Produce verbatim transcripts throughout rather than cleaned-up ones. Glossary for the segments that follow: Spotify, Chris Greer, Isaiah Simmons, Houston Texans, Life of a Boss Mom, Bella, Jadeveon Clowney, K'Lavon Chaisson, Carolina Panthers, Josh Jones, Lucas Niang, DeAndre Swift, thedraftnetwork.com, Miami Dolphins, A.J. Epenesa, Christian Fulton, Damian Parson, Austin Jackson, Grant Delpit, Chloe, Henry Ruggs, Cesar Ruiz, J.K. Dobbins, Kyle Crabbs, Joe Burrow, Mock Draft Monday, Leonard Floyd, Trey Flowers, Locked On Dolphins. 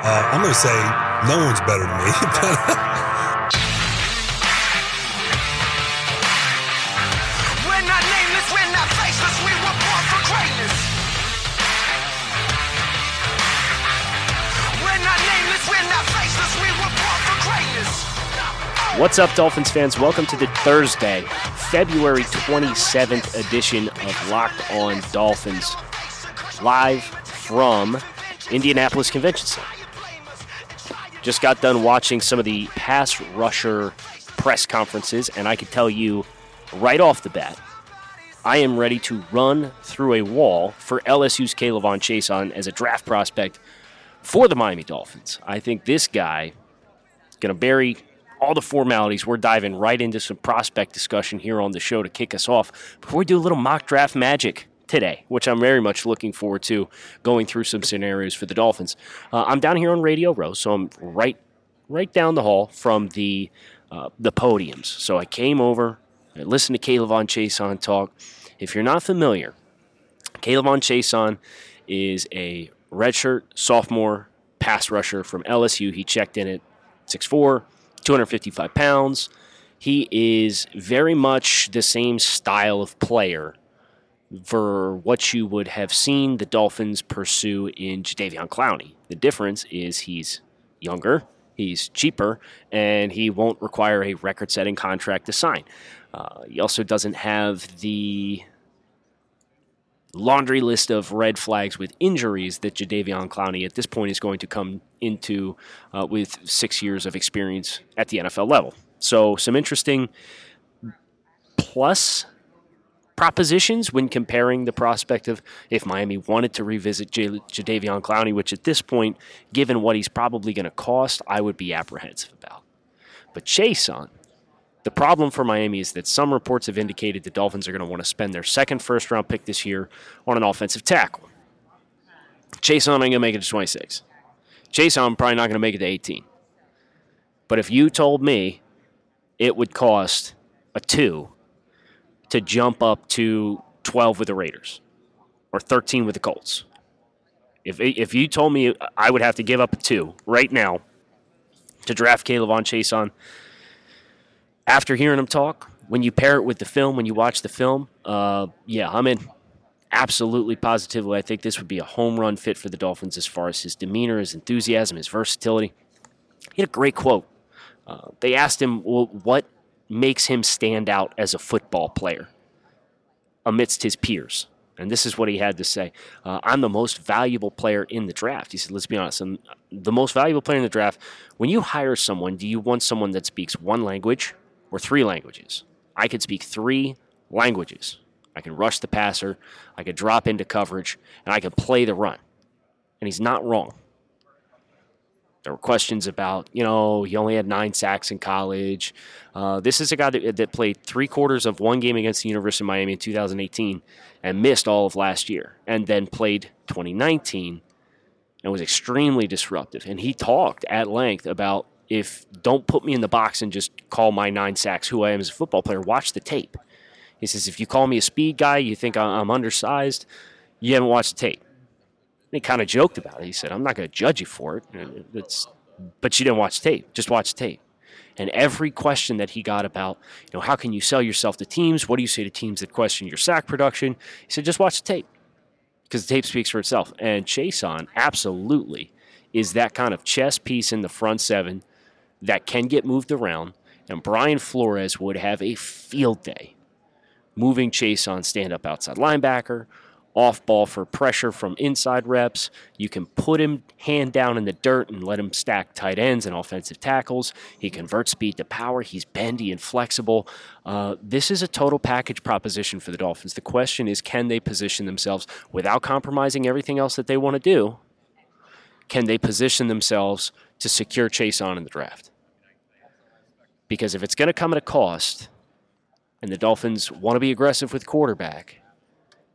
Uh, I'm going to say no one's better than me. We're not nameless, we're not faceless, we were born for greatness. We're not nameless, we're not faceless, we were born for greatness. What's up, Dolphins fans? Welcome to the Thursday, February twenty-seventh edition of Locked On Dolphins, live from Indianapolis Convention Center. Just got done watching some of the pass rusher press conferences, and I can tell you right off the bat, I am ready to run through a wall for L S U's K'Lavon Chaisson as a draft prospect for the Miami Dolphins. I think this guy is going to bury all the formalities. We're diving right into some prospect discussion here on the show to kick us off before we do a little mock draft magic today, which I'm very much looking forward to, going through some scenarios for the Dolphins. Uh, I'm down here on Radio Row, so I'm right right down the hall from the uh, the podiums. So I came over, I listened to K'Lavon Chaisson talk. If you're not familiar, K'Lavon Chaisson is a redshirt sophomore pass rusher from L S U. He checked in at six foot four, two hundred fifty-five pounds. He is very much the same style of player for what you would have seen the Dolphins pursue in Jadeveon Clowney. The difference is he's younger, he's cheaper, and he won't require a record-setting contract to sign. Uh, he also doesn't have the laundry list of red flags with injuries that Jadeveon Clowney at this point is going to come into uh, with six years of experience at the N F L level. So some interesting plus propositions when comparing the prospect of if Miami wanted to revisit J- Jadeveon Clowney, which at this point, given what he's probably going to cost, I would be apprehensive about. But Chaisson, the problem for Miami is that some reports have indicated the Dolphins are going to want to spend their second first-round pick this year on an offensive tackle. Chaisson ain't going to make it to twenty-six. Chaisson probably not going to make it to eighteen. But if you told me it would cost a two to jump up to twelve with the Raiders or thirteen with the Colts. If if you told me I would have to give up a two right now to draft K'Lavon Chaisson, after hearing him talk, when you pair it with the film, when you watch the film, uh, yeah, I'm in. Absolutely, positively, I think this would be a home run fit for the Dolphins as far as his demeanor, his enthusiasm, his versatility. He had a great quote. Uh, they asked him, well, what makes him stand out as a football player amidst his peers. And this is what he had to say. Uh, I'm the most valuable player in the draft. He said, let's be honest, I'm the most valuable player in the draft. When you hire someone, do you want someone that speaks one language or three languages? I could speak three languages. I can rush the passer, I could drop into coverage, and I could play the run. And he's not wrong. There were questions about, you know, he only had nine sacks in college. Uh, this is a guy that, that played three quarters of one game against the University of Miami in two thousand eighteen and missed all of last year, and then played twenty nineteen and was extremely disruptive. And he talked at length about, if don't put me in the box and just call my nine sacks who I am as a football player, watch the tape. He says, if you call me a speed guy, you think I'm undersized, you haven't watched the tape. And he kind of joked about it. He said, I'm not going to judge you for it. It's, but you didn't watch tape. Just watch tape. And every question that he got about, you know, how can you sell yourself to teams? What do you say to teams that question your sack production? He said, just watch the tape, because the tape speaks for itself. And Chaisson absolutely is that kind of chess piece in the front seven that can get moved around. And Brian Flores would have a field day moving Chaisson stand-up outside linebacker, off ball for pressure from inside reps. You can put him hand down in the dirt and let him stack tight ends and offensive tackles. He converts speed to power. He's bendy and flexible. Uh, this is a total package proposition for the Dolphins. The question is, can they position themselves without compromising everything else that they want to do? can they position themselves to secure Chaisson in the draft? Because if it's going to come at a cost, and the Dolphins want to be aggressive with quarterback,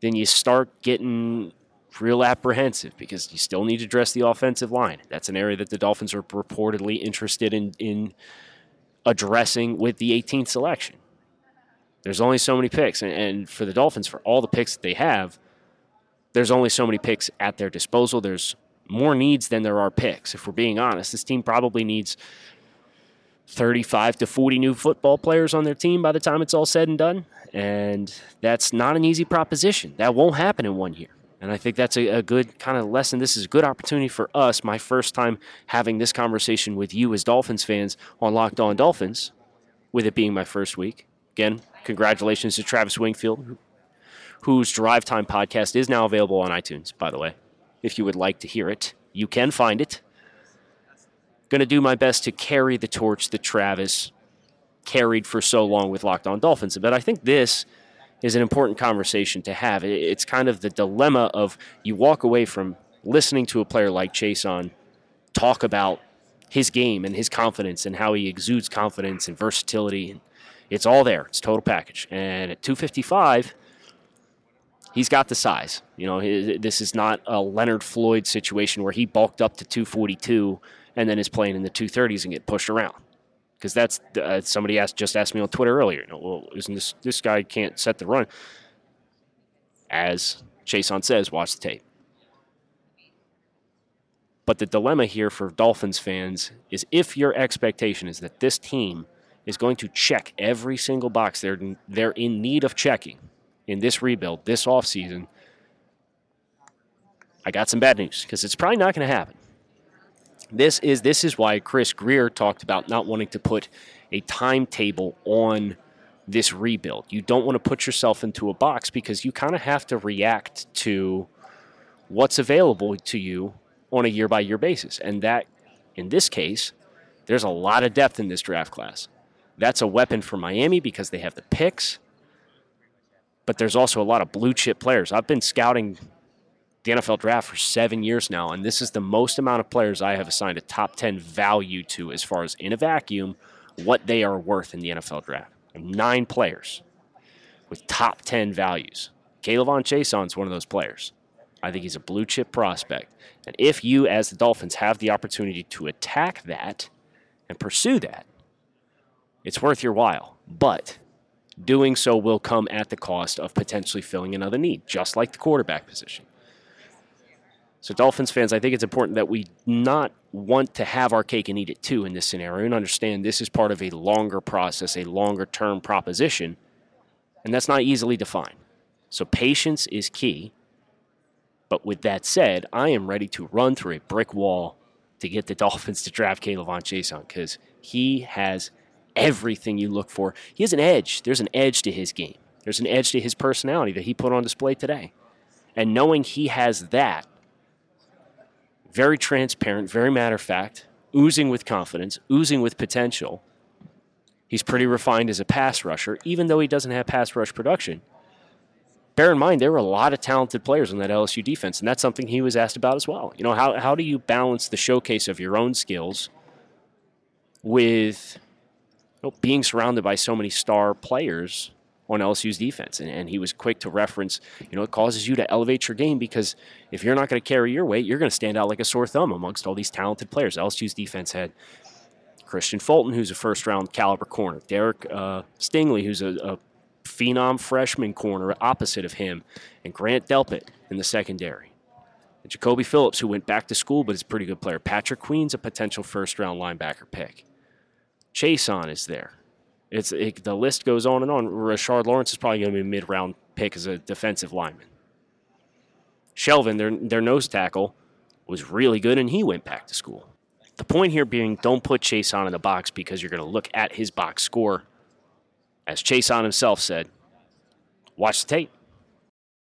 then you start getting real apprehensive because you still need to address the offensive line. That's an area that the Dolphins are reportedly interested in, in addressing with the eighteenth selection. There's only so many picks, and, and for the Dolphins, for all the picks that they have, there's only so many picks at their disposal. There's more needs than there are picks. If we're being honest, this team probably needs thirty-five to forty new football players on their team by the time it's all said and done, and that's not an easy proposition. That won't happen in one year, and I think that's a, a good kind of lesson. This is a good opportunity for us, my first time having this conversation with you as Dolphins fans on Locked On Dolphins, with it being my first week. Again, congratulations to Travis Wingfield, whose Drive Time podcast is now available on iTunes, by the way. If you would like to hear it, you can find it. Going to do my best to carry the torch that Travis carried for so long with Locked On Dolphins. But I think this is an important conversation to have. It's kind of the dilemma of you walk away from listening to a player like Chaisson talk about his game and his confidence and how he exudes confidence and versatility. It's all there. It's total package. And at two fifty-five, he's got the size. You know, this is not a Leonard Floyd situation where he bulked up to two forty-two and then is playing in the two thirties and get pushed around. Because that's, uh, somebody asked just asked me on Twitter earlier, you know, well, isn't this, this guy can't set the run. As Chaisson says, watch the tape. But the dilemma here for Dolphins fans is if your expectation is that this team is going to check every single box they're they're in need of checking in this rebuild, this offseason, I got some bad news because it's probably not going to happen. This is this is why Chris Greer talked about not wanting to put a timetable on this rebuild. You don't want to put yourself into a box because you kind of have to react to what's available to you on a year-by-year basis. And that, in this case, there's a lot of depth in this draft class. That's a weapon for Miami because they have the picks, but there's also a lot of blue-chip players. I've been scouting the N F L draft for seven years now, and this is the most amount of players I have assigned a top ten value to as far as in a vacuum what they are worth in the N F L draft. Nine players with top ten values. K'Lavon Chaisson is one of those players. I think he's a blue-chip prospect. And if you, as the Dolphins, have the opportunity to attack that and pursue that, it's worth your while. But doing so will come at the cost of potentially filling another need, just like the quarterback position. So Dolphins fans, I think it's important that we not want to have our cake and eat it too in this scenario and understand this is part of a longer process, a longer-term proposition, and that's not easily defined. So patience is key. But with that said, I am ready to run through a brick wall to get the Dolphins to draft K'Lavon Chaisson because he has everything you look for. He has an edge. There's an edge to his game. There's an edge to his personality that he put on display today. And knowing he has that, very transparent, very matter-of-fact, oozing with confidence, oozing with potential. He's pretty refined as a pass rusher, even though he doesn't have pass rush production. Bear in mind, there were a lot of talented players on that L S U defense, and that's something he was asked about as well. You know, how, how do you balance the showcase of your own skills with you know, being surrounded by so many star players on L S U's defense? And, and he was quick to reference, you know, it causes you to elevate your game because if you're not going to carry your weight, you're going to stand out like a sore thumb amongst all these talented players. L S U's defense had Christian Fulton, who's a first-round caliber corner, Derek uh, Stingley, who's a, a phenom freshman corner opposite of him, and Grant Delpit in the secondary. And Jacoby Phillips, who went back to school but is a pretty good player. Patrick Queen's a potential first-round linebacker pick. Chaisson is there. It's it, the list goes on and on. Rashard Lawrence is probably going to be a mid-round pick as a defensive lineman. Shelvin, their, their nose tackle, was really good, and he went back to school. The point here being don't put Chaisson in the box because you're going to look at his box score. As Chaisson himself said, watch the tape.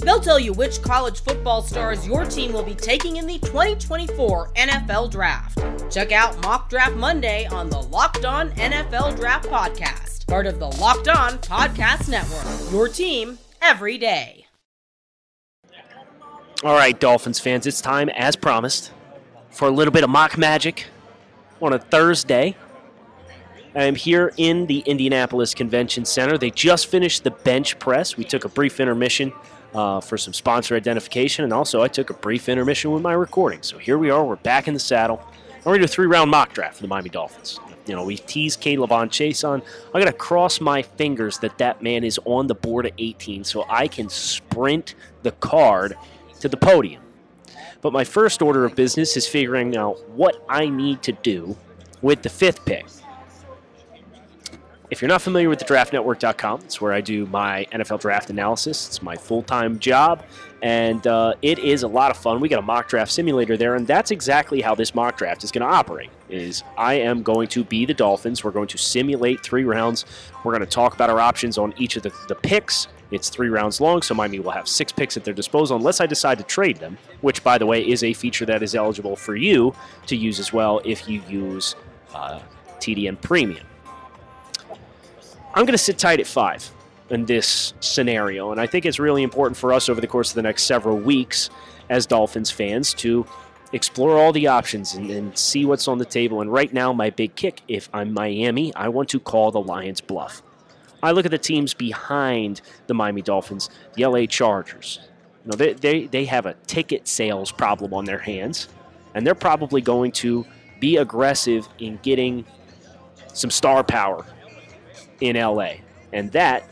They'll tell you which college football stars your team will be taking in the twenty twenty-four N F L Draft. Check out Mock Draft Monday on the Locked On N F L Draft Podcast, part of the Locked On Podcast Network, your team every day. All right, Dolphins fans, it's time, as promised, for a little bit of mock magic on a Thursday. I'm here in the Indianapolis Convention Center. They just finished the bench press. We took a brief intermission uh, for some sponsor identification, and also I took a brief intermission with my recording. So here we are. We're back in the saddle. I'm going to do a three-round mock draft for the Miami Dolphins. You know, we teased K'Lavon Chaisson. I'm going to cross my fingers that that man is on the board at eighteen so I can sprint the card to the podium. But my first order of business is figuring out what I need to do with the fifth pick. If you're not familiar with the draft network dot com, it's where I do my N F L draft analysis. It's my full-time job, and uh, it is a lot of fun. We got a mock draft simulator there, and that's exactly how this mock draft is going to operate. Is I am going to be the Dolphins. We're going to simulate three rounds. We're going to talk about our options on each of the, the picks. It's three rounds long, so Miami will have six picks at their disposal unless I decide to trade them, which, by the way, is a feature that is eligible for you to use as well if you use uh, T D N Premium. I'm going to sit tight at five in this scenario, and I think it's really important for us over the course of the next several weeks as Dolphins fans to explore all the options and, and see what's on the table. And right now, my big kick, if I'm Miami, I want to call the Lions bluff. I look at the teams behind the Miami Dolphins, the L A Chargers. You know, they, they, they have a ticket sales problem on their hands, and they're probably going to be aggressive in getting some star power in L A, and that,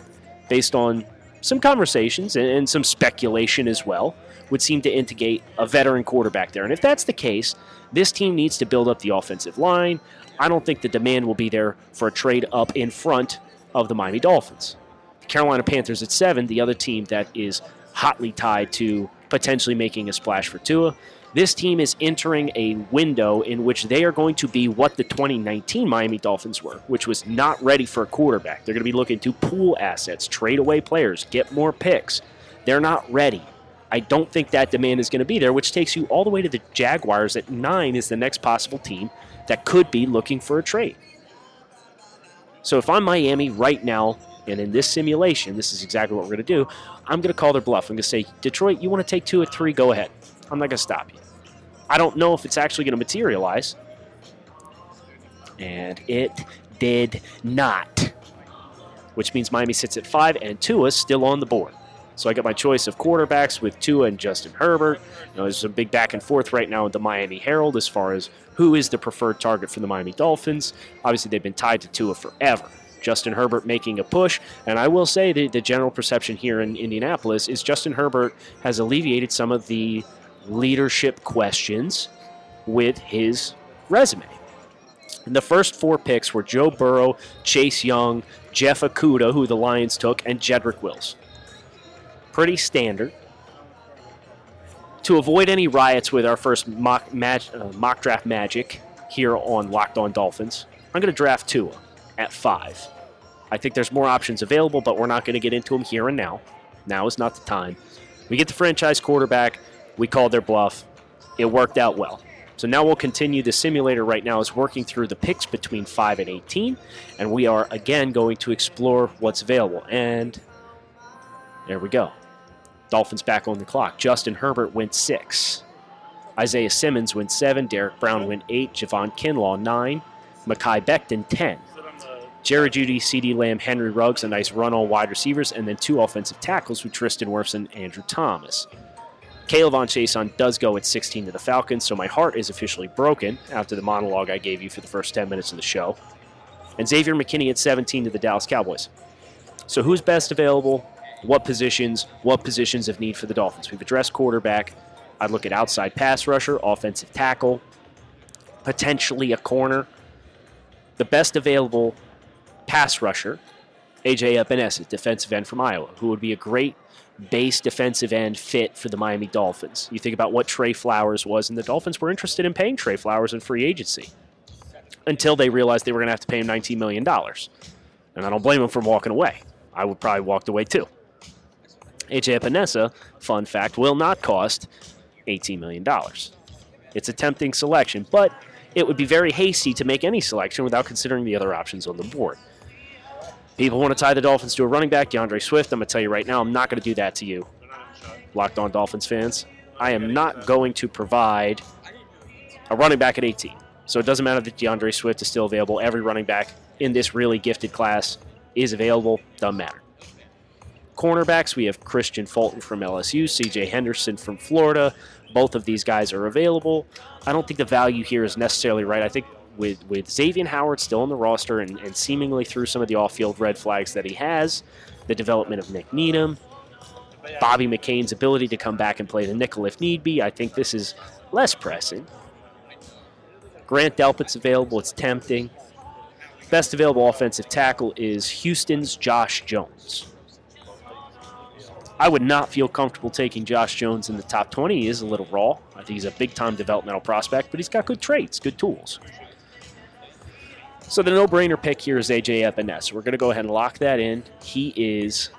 based on some conversations and, and some speculation as well, would seem to indicate a veteran quarterback there. And if that's the case, this team needs to build up the offensive line. I don't think the demand will be there for a trade up in front of the Miami Dolphins. The Carolina Panthers at seven, the other team that is hotly tied to potentially making a splash for Tua. This team is entering a window in which they are going to be what the twenty nineteen Miami Dolphins were, which was not ready for a quarterback. They're going to be looking to pool assets, trade away players, get more picks. They're not ready. I don't think that demand is going to be there, which takes you all the way to the Jaguars at nine is the next possible team that could be looking for a trade. So if I'm Miami right now, and in this simulation, this is exactly what we're going to do, I'm going to call their bluff. I'm going to say, Detroit, you want to take two at three, go ahead. I'm not going to stop you. I don't know if it's actually going to materialize. And it did not. Which means Miami sits at five and Tua's still on the board. So I got my choice of quarterbacks with Tua and Justin Herbert. You know, there's a big back and forth right now with the Miami Herald as far as who is the preferred target for the Miami Dolphins. Obviously, they've been tied to Tua forever. Justin Herbert making a push, and I will say that the general perception here in Indianapolis is Justin Herbert has alleviated some of the leadership questions with his resume. And the first four picks were Joe Burrow, Chase Young, Jeff Okuda, who the Lions took, and Jedrick Wills. Pretty standard. To avoid any riots with our first mock, mag- uh, mock draft magic here on Locked On Dolphins, I'm going to draft Tua at five. I think there's more options available, but we're not going to get into them here and now. Now is not the time. We get the franchise quarterback. We called their bluff. It worked out well. So now we'll continue. The simulator right now is working through the picks between five and eighteen, and we are, again, going to explore what's available. And there we go. Dolphins back on the clock. Justin Herbert went six. Isaiah Simmons went seven. Derek Brown went eight. Javon Kinlaw, nine. Mekhi Becton, ten. Jared Jeudy, CeeDee Lamb, Henry Ruggs, a nice run on wide receivers, and then two offensive tackles with Tristan Wirfs and Andrew Thomas. K'Lavon Chaisson does go at sixteen to the Falcons, so my heart is officially broken after the monologue I gave you for the first ten minutes of the show. And Xavier McKinney at seventeen to the Dallas Cowboys. So who's best available? What positions? What positions of need for the Dolphins? We've addressed quarterback. I'd look at outside pass rusher, offensive tackle, potentially a corner. The best available pass rusher, A J. Epenesa, defensive end from Iowa, who would be a great base defensive end fit for the Miami Dolphins. You think about what Trey Flowers was, and the Dolphins were interested in paying Trey Flowers in free agency until they realized they were going to have to pay him nineteen million dollars. And I don't blame them for walking away. I would probably walked away too. A J. Epenesa, fun fact, will not cost eighteen million dollars. It's a tempting selection, but it would be very hasty to make any selection without considering the other options on the board. People want to tie the Dolphins to a running back, DeAndre Swift. I'm going to tell you right now, I'm not going to do that to you, Locked On Dolphins fans. I am not going to provide a running back at eighteen. So it doesn't matter that DeAndre Swift is still available. Every running back in this really gifted class is available. Doesn't matter. Cornerbacks, we have Christian Fulton from L S U, C J Henderson from Florida. Both of these guys are available. I don't think the value here is necessarily right. I think with, with Xavier Howard still on the roster and, and seemingly through some of the off-field red flags that he has, the development of Nick Needham, Bobby McCain's ability to come back and play the nickel if need be, I think this is less pressing. Grant Delpit's available. It's tempting. Best available offensive tackle is Houston's Josh Jones. I would not feel comfortable taking Josh Jones in the top twenty. He is a little raw. I think he's a big-time developmental prospect, but he's got good traits, good tools. So the no-brainer pick here is A J. Epenesa. We're going to go ahead and lock that in. He is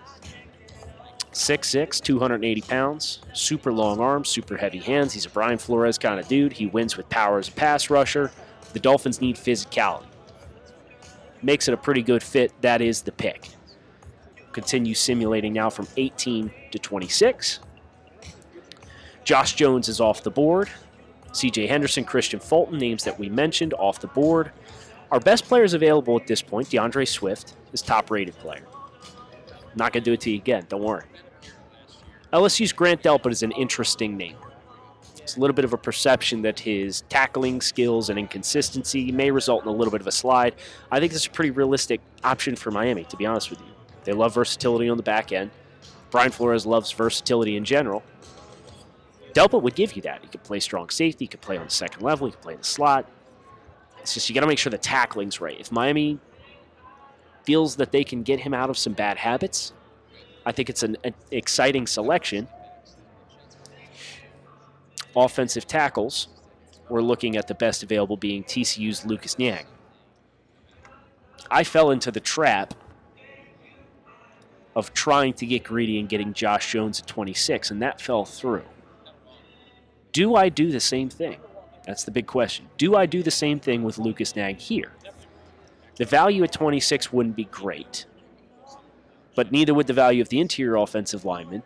six six, two hundred eighty pounds, super long arms, super heavy hands. He's a Brian Flores kind of dude. He wins with power as a pass rusher. The Dolphins need physicality. Makes it a pretty good fit. That is the pick. Continue simulating now from eighteen to twenty-six. Josh Jones is off the board. C J Henderson, Christian Fulton, names that we mentioned off the board. Our best players available at this point, DeAndre Swift, is top-rated player. Not going to do it to you again. Don't worry. L S U's Grant Delpit is an interesting name. It's a little bit of a perception that his tackling skills and inconsistency may result in a little bit of a slide. I think this is a pretty realistic option for Miami, to be honest with you. They love versatility on the back end. Brian Flores loves versatility in general. Delpit would give you that. He could play strong safety. He could play on the second level. He could play in the slot. It's just you got to make sure the tackling's right. If Miami feels that they can get him out of some bad habits, I think it's an, an exciting selection. Offensive tackles, we're looking at the best available being T C U's Lucas Niang. I fell into the trap of trying to get greedy and getting Josh Jones at twenty-six, and that fell through. Do I do the same thing? That's the big question. Do I do the same thing with Lucas Niang here? The value at twenty-six wouldn't be great, but neither would the value of the interior offensive linemen.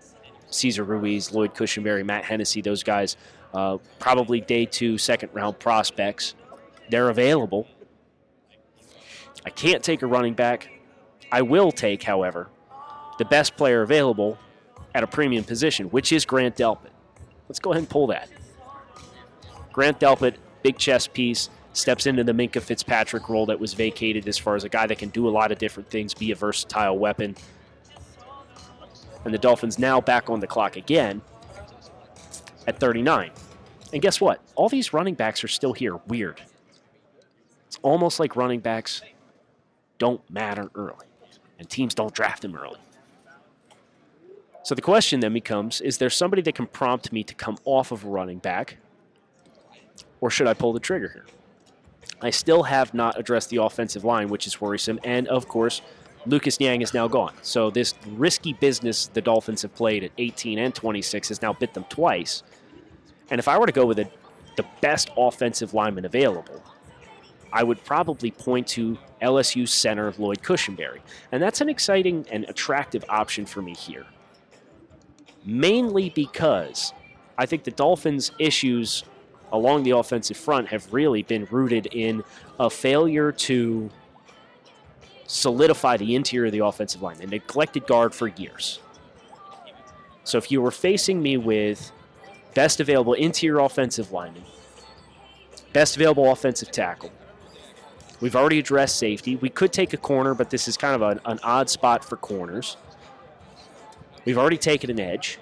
Cesar Ruiz, Lloyd Cushenberry, Matt Hennessy, those guys, uh, probably day two, second-round prospects. They're available. I can't take a running back. I will take, however, the best player available at a premium position, which is Grant Delpit. Let's go ahead and pull that. Grant Delpit, big chess piece, steps into the Minkah Fitzpatrick role that was vacated as far as a guy that can do a lot of different things, be a versatile weapon. And the Dolphins now back on the clock again at thirty-nine. And guess what? All these running backs are still here. Weird. It's almost like running backs don't matter early, and teams don't draft them early. So the question then becomes, is there somebody that can prompt me to come off of a running back, or should I pull the trigger here? I still have not addressed the offensive line, which is worrisome. And, of course, Lucas Niang is now gone. So this risky business the Dolphins have played at eighteen and twenty-six has now bit them twice. And if I were to go with a, the best offensive lineman available, I would probably point to L S U center Lloyd Cushenberry. And that's an exciting and attractive option for me here, mainly because I think the Dolphins' issues along the offensive front have really been rooted in a failure to solidify the interior of the offensive line. They neglected guard for years. So if you were facing me with best available interior offensive lineman, best available offensive tackle, we've already addressed safety. We could take a corner, but this is kind of an, an odd spot for corners. We've already taken an edge.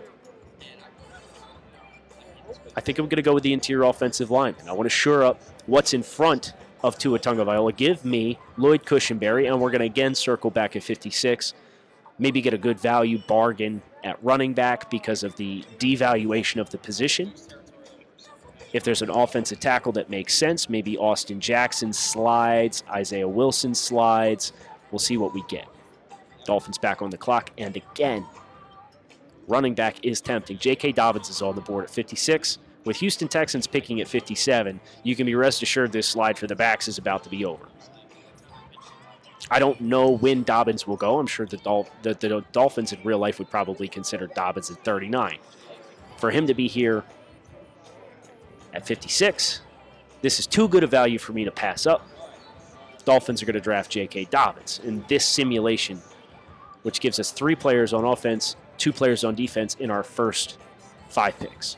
I think I'm going to go with the interior offensive lineman. I want to shore up what's in front of Tua Tagovailoa. Give me Lloyd Cushenberry, and we're going to again circle back at fifty-six, maybe get a good value bargain at running back because of the devaluation of the position. If there's an offensive tackle that makes sense, maybe Austin Jackson slides, Isaiah Wilson slides. We'll see what we get. Dolphins back on the clock, and again, running back is tempting. J K. Dobbins is on the board at fifty-six. With Houston Texans picking at fifty-seven, you can be rest assured this slide for the backs is about to be over. I don't know when Dobbins will go. I'm sure the, Dol- the, the Dolphins in real life would probably consider Dobbins at thirty-nine. For him to be here at fifty-six, this is too good a value for me to pass up. Dolphins are going to draft J K. Dobbins in this simulation, which gives us three players on offense, two players on defense in our first five picks.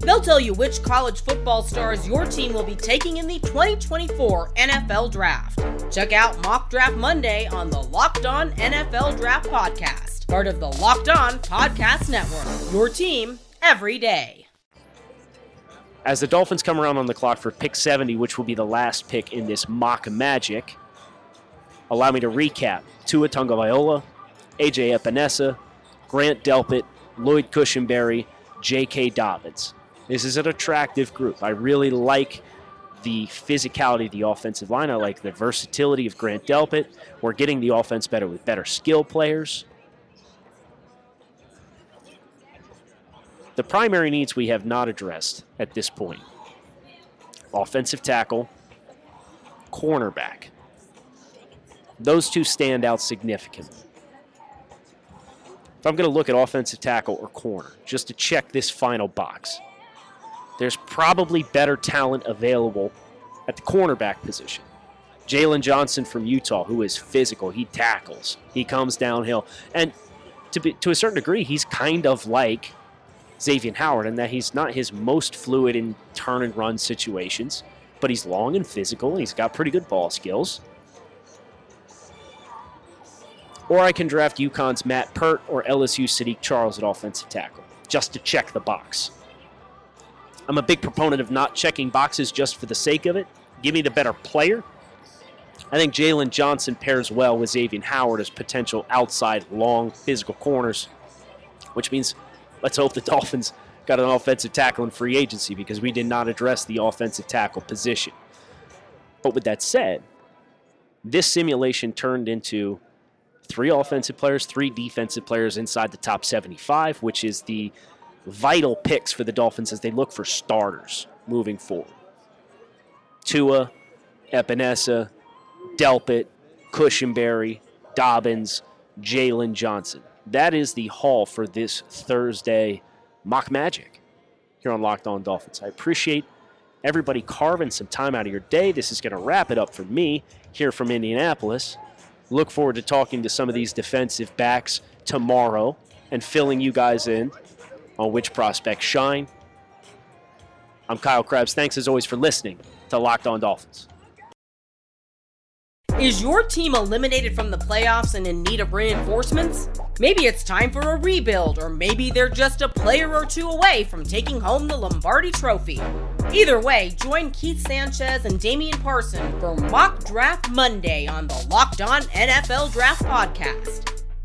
They'll tell you which college football stars your team will be taking in the twenty twenty-four N F L Draft. Check out Mock Draft Monday on the Locked On N F L Draft Podcast. Part of the Locked On Podcast Network, your team every day. As the Dolphins come around on the clock for pick seventy, which will be the last pick in this mock magic, allow me to recap. Tua Tagovailoa, A J. Epenesa, Grant Delpit, Lloyd Cushenberry, J K. Dobbins. This is an attractive group. I really like the physicality of the offensive line. I like the versatility of Grant Delpit. We're getting the offense better with better skill players. The primary needs we have not addressed at this point: offensive tackle, cornerback. Those two stand out significantly. If I'm going to look at offensive tackle or corner, just to check this final box, there's probably better talent available at the cornerback position. Jaylon Johnson from Utah, who is physical. He tackles. He comes downhill. And to be, to a certain degree, he's kind of like Xavier Howard, and that he's not his most fluid in turn and run situations, but he's long and physical, and he's got pretty good ball skills. Or I can draft UConn's Matt Pert or L S U Sadiq Charles at offensive tackle, just to check the box. I'm a big proponent of not checking boxes just for the sake of it. Give me the better player. I think Jaylon Johnson pairs well with Xavier Howard as potential outside, long, physical corners, which means let's hope the Dolphins got an offensive tackle in free agency, because we did not address the offensive tackle position. But with that said, this simulation turned into three offensive players, three defensive players inside the top seventy-five, which is the vital picks for the Dolphins as they look for starters moving forward. Tua, Epenesa, Delpit, Cushenberry, Dobbins, Jaylon Johnson. That is the haul for this Thursday Mock Magic here on Locked On Dolphins. I appreciate everybody carving some time out of your day. This is going to wrap it up for me here from Indianapolis. Look forward to talking to some of these defensive backs tomorrow and filling you guys in on which prospects shine. I'm Kyle Crabbs. Thanks as always for listening to Locked On Dolphins. Is your team eliminated from the playoffs and in need of reinforcements? Maybe it's time for a rebuild, or maybe they're just a player or two away from taking home the Lombardi Trophy. Either way, join Keith Sanchez and Damian Parson for Mock Draft Monday on the Locked On N F L Draft Podcast.